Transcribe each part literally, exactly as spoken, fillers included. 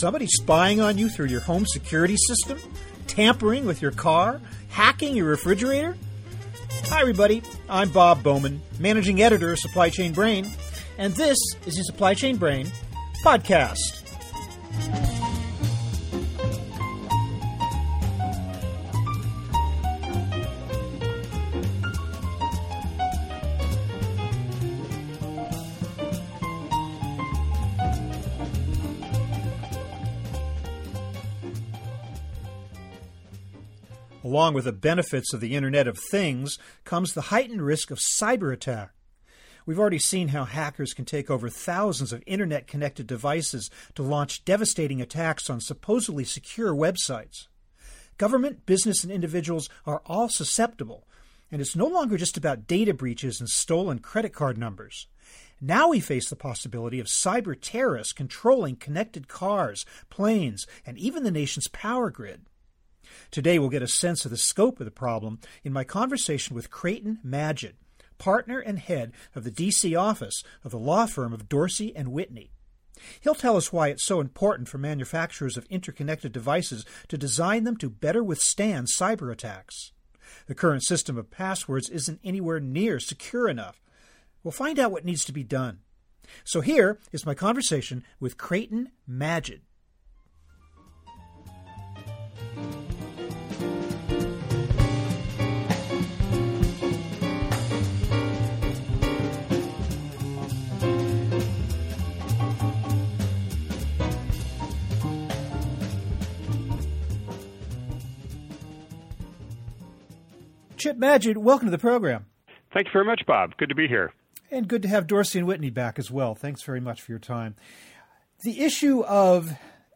somebody spying on you through your home security system, tampering with your car, hacking your refrigerator? Hi, everybody. I'm Bob Bowman, managing editor of Supply Chain Brain, and this is the Supply Chain Brain podcast. Along with the benefits of the Internet of Things comes the heightened risk of cyber attack. We've already seen how hackers can take over thousands of Internet-connected devices to launch devastating attacks on supposedly secure websites. Government, business, and individuals are all susceptible, and it's no longer just about data breaches and stolen credit card numbers. Now we face the possibility of cyber terrorists controlling connected cars, planes, and even the nation's power grid. Today, we'll get a sense of the scope of the problem in my conversation with Creighton Magid, partner and head of the D C office of the law firm of Dorsey and Whitney. He'll tell us why it's so important for manufacturers of interconnected devices to design them to better withstand cyber attacks. The current system of passwords isn't anywhere near secure enough. We'll find out what needs to be done. So here is my conversation with Creighton Magid. Chip Magid, welcome to the program. Thank you very much, Bob. Good to be here. And good to have Dorsey and Whitney back as well. Thanks very much for your time. The issue of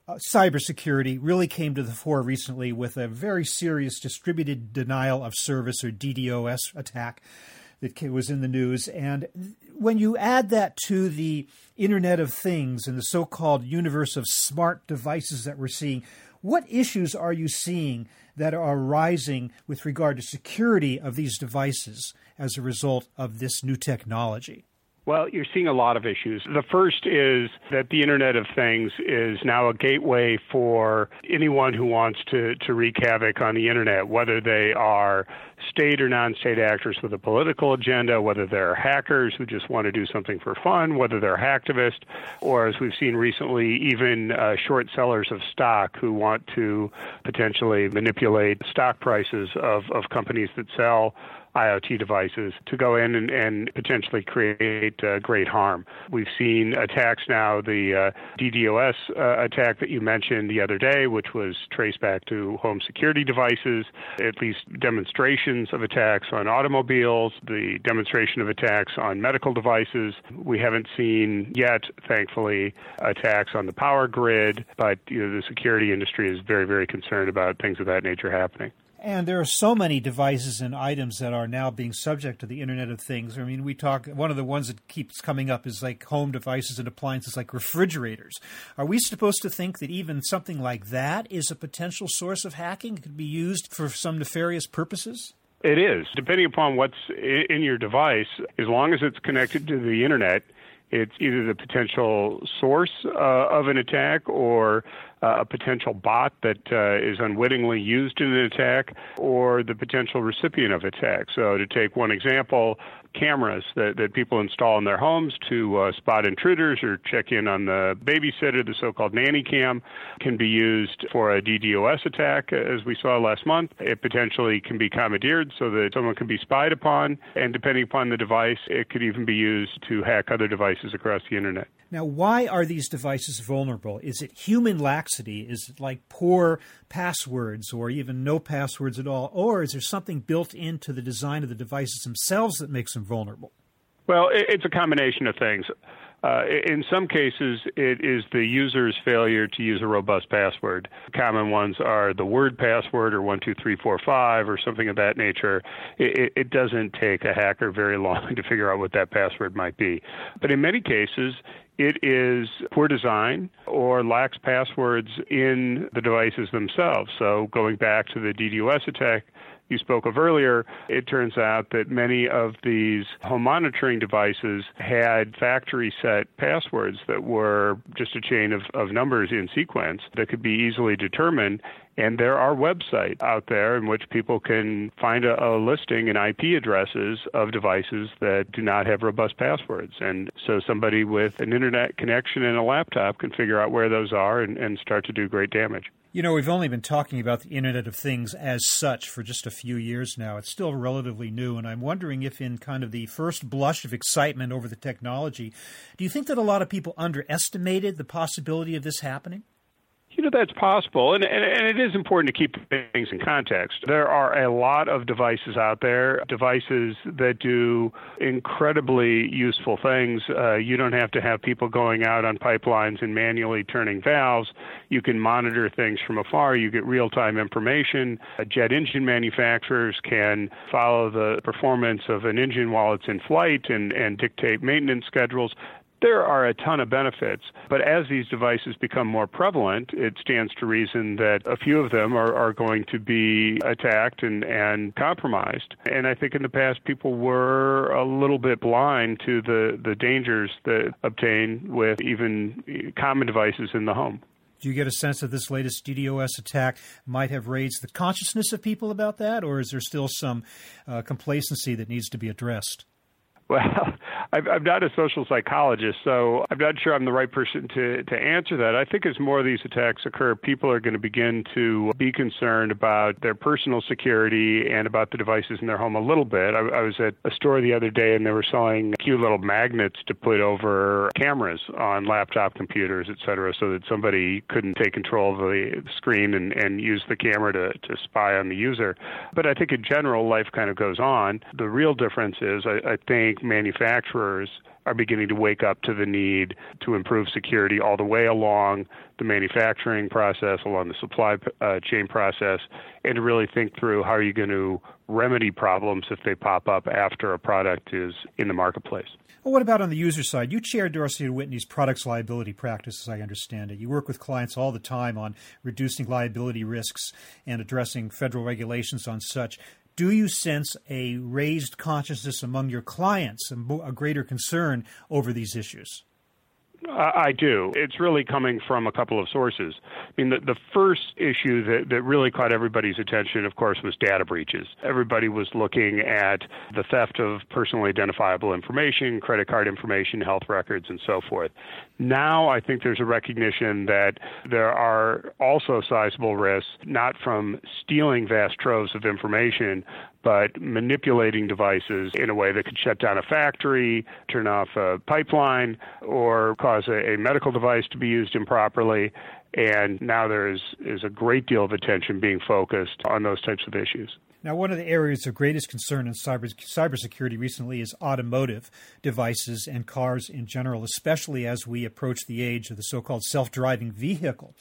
uh, cybersecurity really came to the fore recently with a very serious distributed denial of service, or D DoS, attack that was in the news. And when you add that to the Internet of Things and the so-called universe of smart devices that we're seeing, what issues are you seeing that are arising with regard to security of these devices as a result of this new technology? Well, you're seeing a lot of issues. The first is that the Internet of Things is now a gateway for anyone who wants to, to wreak havoc on the Internet, whether they are state or non-state actors with a political agenda, whether they're hackers who just want to do something for fun, whether they're hacktivists, or as we've seen recently, even uh, short sellers of stock who want to potentially manipulate stock prices of, of companies that sell IoT devices to go in and, and potentially create uh, great harm. We've seen attacks now, the uh, D DoS uh, attack that you mentioned the other day, which was traced back to home security devices, at least demonstrations of attacks on automobiles, the demonstration of attacks on medical devices. We haven't seen yet, thankfully, attacks on the power grid, but you know, the security industry is very, very concerned about things of that nature happening. And there are so many devices and items that are now being subject to the Internet of Things. I mean, we talk, one of the ones that keeps coming up is like home devices and appliances like refrigerators. Are we supposed to think that even something like that is a potential source of hacking? It could be used for some nefarious purposes? It is. Depending upon what's in your device, as long as it's connected to the Internet, it's either the potential source uh, of an attack or uh, a potential bot that uh, is unwittingly used in an attack or the potential recipient of attack. So to take one example, cameras that, that people install in their homes to uh, spot intruders or check in on the babysitter, the so-called nanny cam, can be used for a D DoS attack, as we saw last month. It potentially can be commandeered so that someone can be spied upon, and depending upon the device, it could even be used to hack other devices across the Internet. Now, why are these devices vulnerable? Is it human laxity? Is it like poor passwords or even no passwords at all? Or is there something built into the design of the devices themselves that makes them vulnerable? Well, it's a combination of things. Uh, in some cases, it is the user's failure to use a robust password. Common ones are the word password or one two three four five or something of that nature. It, it doesn't take a hacker very long to figure out what that password might be. But in many cases, it is poor design or lax passwords in the devices themselves. So going back to the D DoS attack you spoke of earlier, it turns out that many of these home monitoring devices had factory set passwords that were just a chain of, of numbers in sequence that could be easily determined. And there are websites out there in which people can find a, a listing and I P addresses of devices that do not have robust passwords. And so somebody with an internet connection and a laptop can figure out where those are and, and start to do great damage. You know, we've only been talking about the Internet of Things as such for just a few years now. It's still relatively new, and I'm wondering if in kind of the first blush of excitement over the technology, do you think that a lot of people underestimated the possibility of this happening? You know, that's possible, and, and and it is important to keep things in context. There are a lot of devices out there, devices that do incredibly useful things. Uh, you don't have to have people going out on pipelines and manually turning valves. You can monitor things from afar. You get real-time information. Uh, jet engine manufacturers can follow the performance of an engine while it's in flight and, and dictate maintenance schedules. There are a ton of benefits, but as these devices become more prevalent, it stands to reason that a few of them are, are going to be attacked and, and compromised. And I think in the past, people were a little bit blind to the, the dangers that obtain with even common devices in the home. Do you get a sense that this latest DDoS attack might have raised the consciousness of people about that, or is there still some uh, complacency that needs to be addressed? Well, I'm not a social psychologist, so I'm not sure I'm the right person to, to answer that. I think as more of these attacks occur, people are going to begin to be concerned about their personal security and about the devices in their home a little bit. I, I was at a store the other day, and they were selling cute little magnets to put over cameras on laptop computers, et cetera, so that somebody couldn't take control of the screen and, and use the camera to, to spy on the user. But I think in general, life kind of goes on. The real difference is, I, I think, manufacturers are beginning to wake up to the need to improve security all the way along the manufacturing process, along the supply uh, chain process, and to really think through how are you going to remedy problems if they pop up after a product is in the marketplace. Well, what about on the user side? You chair Dorsey and Whitney's products liability practice, as I understand it. You work with clients all the time on reducing liability risks and addressing federal regulations on such. Do you sense a raised consciousness among your clients and a greater concern over these issues? I do. It's really coming from a couple of sources. I mean, the, the first issue that, that really caught everybody's attention, of course, was data breaches. Everybody was looking at the theft of personally identifiable information, credit card information, health records, and so forth. Now, I think there's a recognition that there are also sizable risks, not from stealing vast troves of information, but manipulating devices in a way that could shut down a factory, turn off a pipeline, or cause a, a medical device to be used improperly. And now there is, is a great deal of attention being focused on those types of issues. Now, one of the areas of greatest concern in cyber, cybersecurity recently is automotive devices and cars in general, especially as we approach the age of the so-called self-driving vehicle.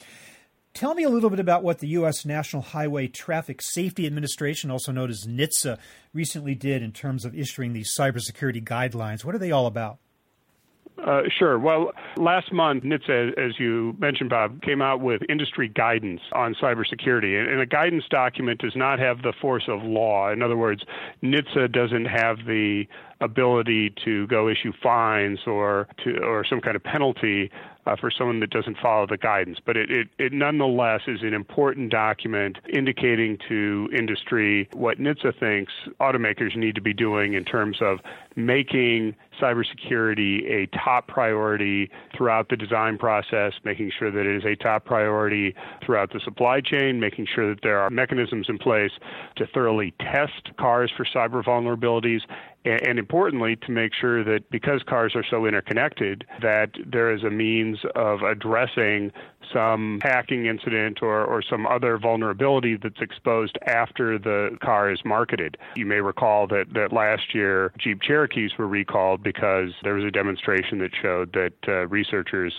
Tell me a little bit about what the U S National Highway Traffic Safety Administration, also known as NHTSA, recently did in terms of issuing these cybersecurity guidelines. What are they all about? Uh, sure. Well, last month, NHTSA, as you mentioned, Bob, came out with industry guidance on cybersecurity. And, and a guidance document does not have the force of law. In other words, NHTSA doesn't have the ability to go issue fines or to or some kind of penalty uh, for someone that doesn't follow the guidance. But it, it, it nonetheless is an important document indicating to industry what NHTSA thinks automakers need to be doing in terms of making cybersecurity a top priority throughout the design process, making sure that it is a top priority throughout the supply chain, making sure that there are mechanisms in place to thoroughly test cars for cyber vulnerabilities, and importantly, to make sure that because cars are so interconnected, that there is a means of addressing some hacking incident or, or some other vulnerability that's exposed after the car is marketed. You may recall that, that last year Jeep Cherokees were recalled because there was a demonstration that showed that uh, researchers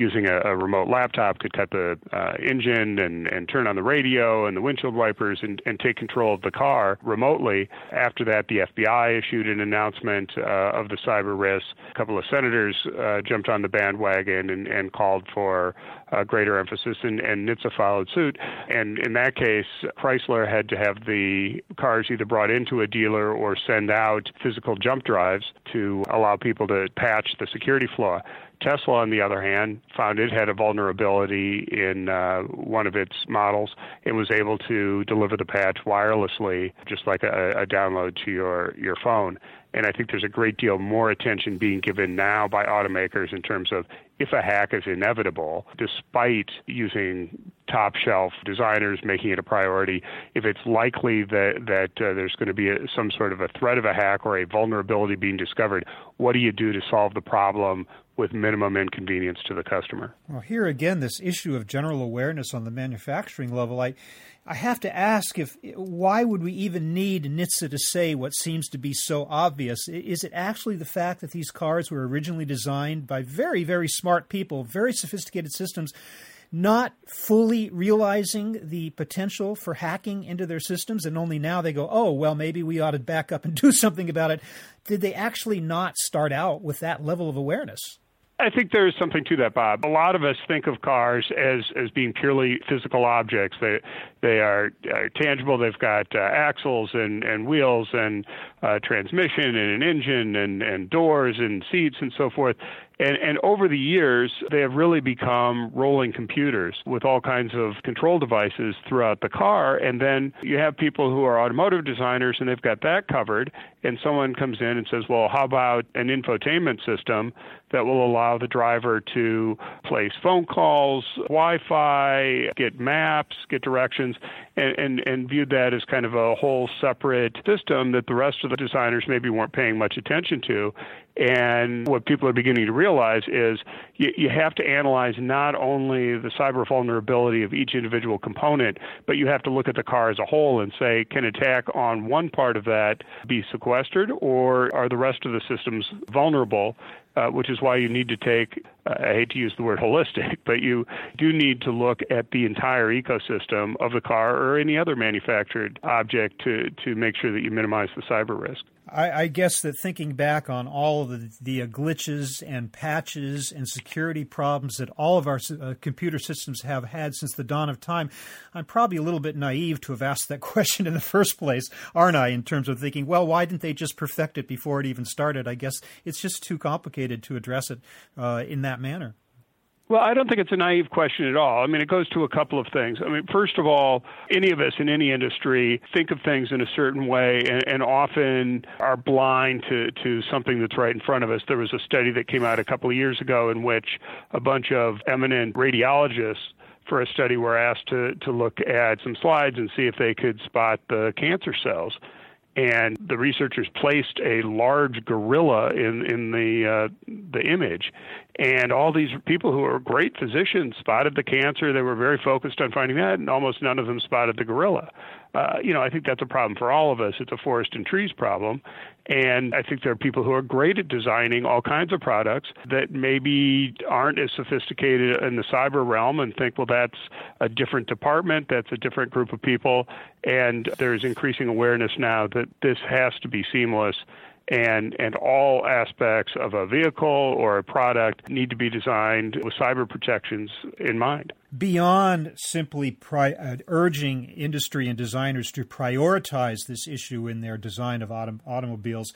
using a, a remote laptop could cut the uh, engine and, and turn on the radio and the windshield wipers and, and take control of the car remotely. After that, the F B I issued an announcement uh, of the cyber risks. A couple of senators uh, jumped on the bandwagon and, and called for uh, greater emphasis, and, and N H T S A followed suit. And in that case, Chrysler had to have the cars either brought into a dealer or send out physical jump drives to allow people to patch the security flaw. Tesla, on the other hand, found it had a vulnerability in uh, one of its models and was able to deliver the patch wirelessly, just like a, a download to your, your phone. And I think there's a great deal more attention being given now by automakers in terms of if a hack is inevitable, despite using top shelf designers, making it a priority, if it's likely that, that uh, there's going to be a, some sort of a threat of a hack or a vulnerability being discovered, what do you do to solve the problem with minimum inconvenience to the customer? Well, here again, this issue of general awareness on the manufacturing level, I, I have to ask, if why would we even need N H T S A to say what seems to be so obvious? Is it actually the fact that these cars were originally designed by very, very smart people, very sophisticated systems, not fully realizing the potential for hacking into their systems, and only now they go, oh, well, maybe we ought to back up and do something about it? Did they actually not start out with that level of awareness? I think there is something to that, Bob. A lot of us think of cars as, as being purely physical objects. They they are, are tangible. They've got uh, axles and, and wheels and uh, transmission and an engine and, and doors and seats and so forth. And, and over the years, they have really become rolling computers with all kinds of control devices throughout the car. And then you have people who are automotive designers, and they've got that covered. And someone comes in and says, well, how about an infotainment system that will allow the driver to place phone calls, Wi-Fi, get maps, get directions, and, and, and viewed that as kind of a whole separate system that the rest of the designers maybe weren't paying much attention to. And what people are beginning to realize is you, you have to analyze not only the cyber vulnerability of each individual component, but you have to look at the car as a whole and say, can attack on one part of that be sequestered, or are the rest of the systems vulnerable? Uh, which is why you need to take, uh, I hate to use the word holistic, but you do need to look at the entire ecosystem of the car or any other manufactured object to, to make sure that you minimize the cyber risk. I, I guess that thinking back on all of the, the uh, glitches and patches and security problems that all of our uh, computer systems have had since the dawn of time, I'm probably a little bit naive to have asked that question in the first place, aren't I, in terms of thinking, well, why didn't they just perfect it before it even started? I guess it's just too complicated to address it uh, in that manner. Well, I don't think it's a naive question at all. I mean, it goes to a couple of things. I mean, first of all, any of us in any industry think of things in a certain way and, and often are blind to, to something that's right in front of us. There was a study that came out a couple of years ago in which a bunch of eminent radiologists for a study were asked to, to look at some slides and see if they could spot the cancer cells. And the researchers placed a large gorilla in in the uh, the image, and all these people who are great physicians spotted the cancer. They were very focused on finding that, and almost none of them spotted the gorilla. Uh, you know, I think that's a problem for all of us. It's a forest and trees problem. And I think there are people who are great at designing all kinds of products that maybe aren't as sophisticated in the cyber realm and think, well, that's a different department, that's a different group of people. And there's increasing awareness now that this has to be seamless. And, and all aspects of a vehicle or a product need to be designed with cyber protections in mind. Beyond simply pri- uh, urging industry and designers to prioritize this issue in their design of autom- automobiles,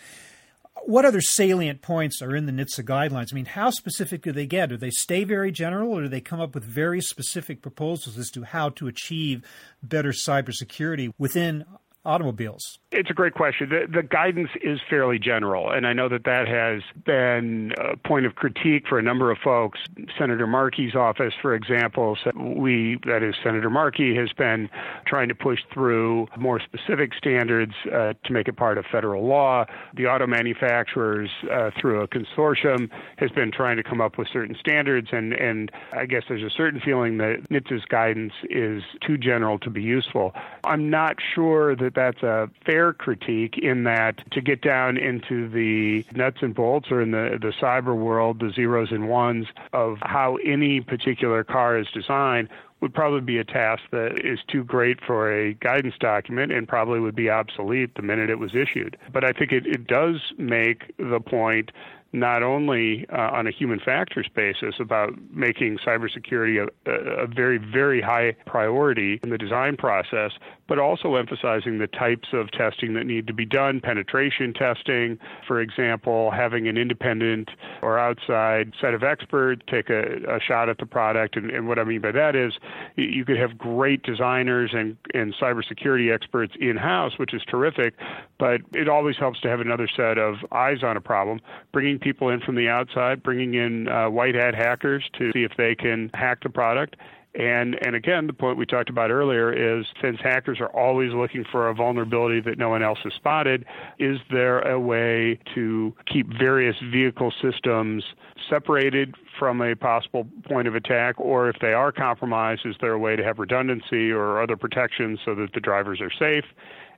what other salient points are in the N H T S A guidelines? I mean, how specific do they get? Do they stay very general, or do they come up with very specific proposals as to how to achieve better cybersecurity within automobiles? It's a great question. The, the guidance is fairly general, and I know that that has been a point of critique for a number of folks. Senator Markey's office, for example, we, that is Senator Markey, has been trying to push through more specific standards uh, to make it part of federal law. The auto manufacturers, uh, through a consortium, has been trying to come up with certain standards, and, and I guess there's a certain feeling that N H T S A's guidance is too general to be useful. I'm not sure that that that's a fair critique in that to get down into the nuts and bolts or in the, the cyber world, the zeros and ones of how any particular car is designed would probably be a task that is too great for a guidance document and probably would be obsolete the minute it was issued. But I think it, it does make the point not only uh, on a human factors basis about making cybersecurity a, a very, very high priority in the design process, but also emphasizing the types of testing that need to be done, penetration testing, for example, having an independent or outside set of experts take a, a shot at the product. And, and what I mean by that is you could have great designers and, and cybersecurity experts in-house, which is terrific, but it always helps to have another set of eyes on a problem, bringing people in from the outside, bringing in uh, white hat hackers to see if they can hack the product. And and again, the point we talked about earlier is since hackers are always looking for a vulnerability that no one else has spotted, is there a way to keep various vehicle systems separated from a possible point of attack? Or if they are compromised, is there a way to have redundancy or other protections so that the drivers are safe?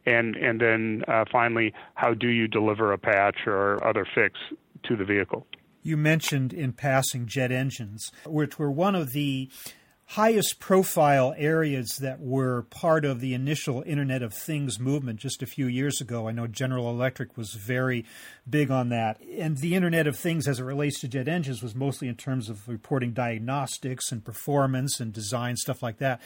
And, and then uh, finally, how do you deliver a patch or other fix to the vehicle? You mentioned in passing jet engines, which were one of the highest profile areas that were part of the initial Internet of Things movement just a few years ago. I know General Electric was very big on that. And the Internet of Things as it relates to jet engines was mostly in terms of reporting diagnostics and performance and design, stuff like that.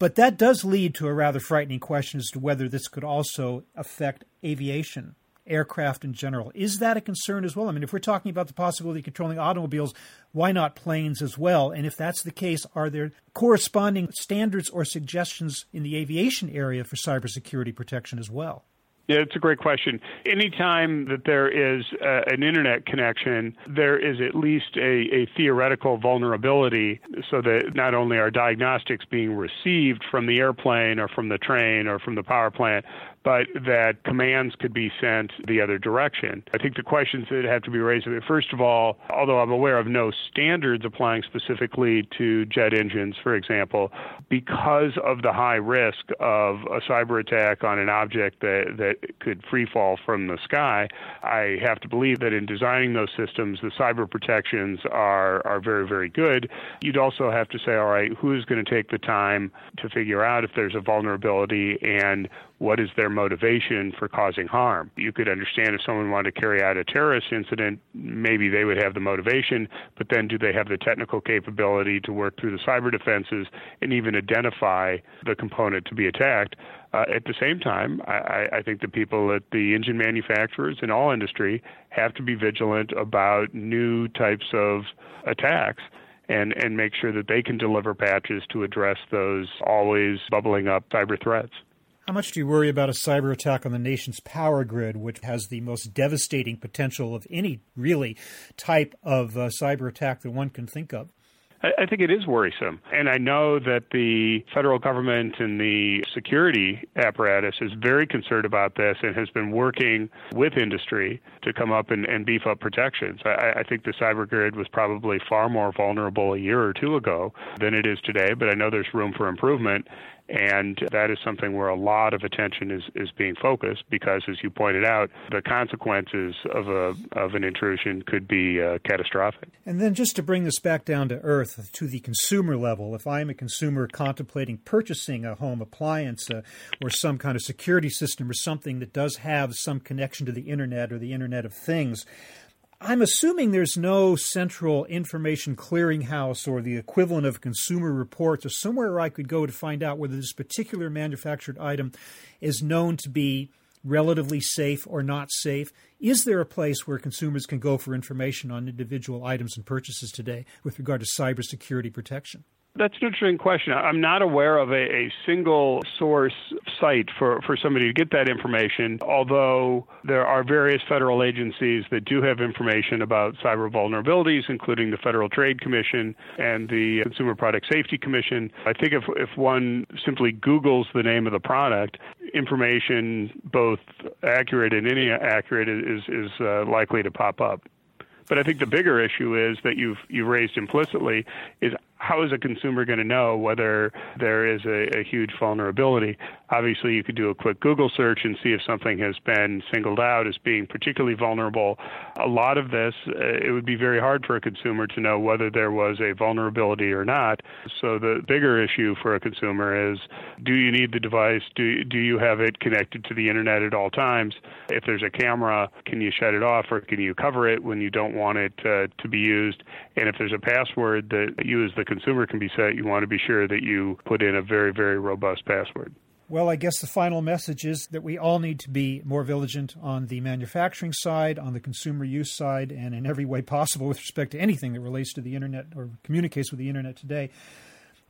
But that does lead to a rather frightening question as to whether this could also affect aviation, aircraft in general. Is that a concern as well? I mean, if we're talking about the possibility of controlling automobiles, why not planes as well? And if that's the case, are there corresponding standards or suggestions in the aviation area for cybersecurity protection as well? Yeah, it's a great question. Anytime that there is uh, an internet connection, there is at least a, a theoretical vulnerability so that not only are diagnostics being received from the airplane or from the train or from the power plant, but that commands could be sent the other direction. I think the questions that have to be raised, first of all, although I'm aware of no standards applying specifically to jet engines, for example, because of the high risk of a cyber attack on an object that, that could free fall from the sky, I have to believe that in designing those systems, the cyber protections are, are very, very good. You'd also have to say, all right, who's going to take the time to figure out if there's a vulnerability and what is their motivation for causing harm? You could understand if someone wanted to carry out a terrorist incident, maybe they would have the motivation, but then do they have the technical capability to work through the cyber defenses and even identify the component to be attacked? Uh, at the same time, I, I think the people at the engine manufacturers in all industry have to be vigilant about new types of attacks and, and make sure that they can deliver patches to address those always bubbling up cyber threats. How much do you worry about a cyber attack on the nation's power grid, which has the most devastating potential of any really type of uh, cyber attack that one can think of? I think it is worrisome. And I know that the federal government and the security apparatus is very concerned about this and has been working with industry to come up and, and beef up protections. I, I think the cyber grid was probably far more vulnerable a year or two ago than it is today, but I know there's room for improvement. And that is something where a lot of attention is, is being focused because, as you pointed out, the consequences of a of an intrusion could be uh, catastrophic. And then just to bring this back down to earth, to the consumer level, if I'm a consumer contemplating purchasing a home appliance uh, or some kind of security system or something that does have some connection to the Internet or the Internet of Things, I'm assuming there's no central information clearinghouse or the equivalent of Consumer Reports or somewhere I could go to find out whether this particular manufactured item is known to be relatively safe or not safe. Is there a place where consumers can go for information on individual items and purchases today with regard to cybersecurity protection? That's an interesting question. I'm not aware of a, a single source site for, for somebody to get that information, although there are various federal agencies that do have information about cyber vulnerabilities, including the Federal Trade Commission and the Consumer Product Safety Commission. I think if, if one simply Googles the name of the product, information both accurate and inaccurate is, is uh, likely to pop up. But I think the bigger issue is that you've you raised implicitly is how is a consumer going to know whether there is a, a huge vulnerability? Obviously, you could do a quick Google search and see if something has been singled out as being particularly vulnerable. A lot of this, uh, it would be very hard for a consumer to know whether there was a vulnerability or not. So the bigger issue for a consumer is, do you need the device? Do, do you have it connected to the internet at all times? If there's a camera, can you shut it off or can you cover it when you don't want it uh, to be used? And if there's a password that you as the consumer can be set, you want to be sure that you put in a very, very robust password. Well, I guess the final message is that we all need to be more vigilant on the manufacturing side, on the consumer use side, and in every way possible with respect to anything that relates to the internet or communicates with the internet today.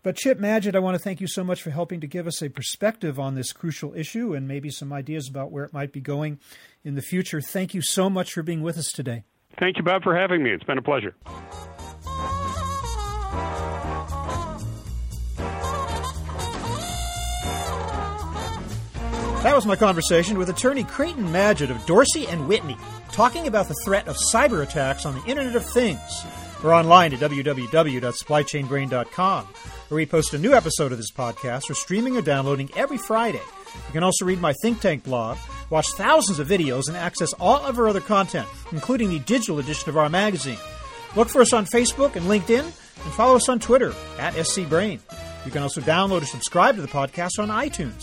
But Chip Magid, I want to thank you so much for helping to give us a perspective on this crucial issue and maybe some ideas about where it might be going in the future. Thank you so much for being with us today. Thank you, Bob, for having me. It's been a pleasure. That was my conversation with attorney Creighton Magid of Dorsey and Whitney, talking about the threat of cyber attacks on the Internet of Things. We're online at w w w dot supply chain brain dot com, where we post a new episode of this podcast for streaming or downloading every Friday. You can also read my think tank blog, watch thousands of videos, and access all of our other content, including the digital edition of our magazine. Look for us on Facebook and LinkedIn, and follow us on Twitter at S C Brain. You can also download or subscribe to the podcast on iTunes.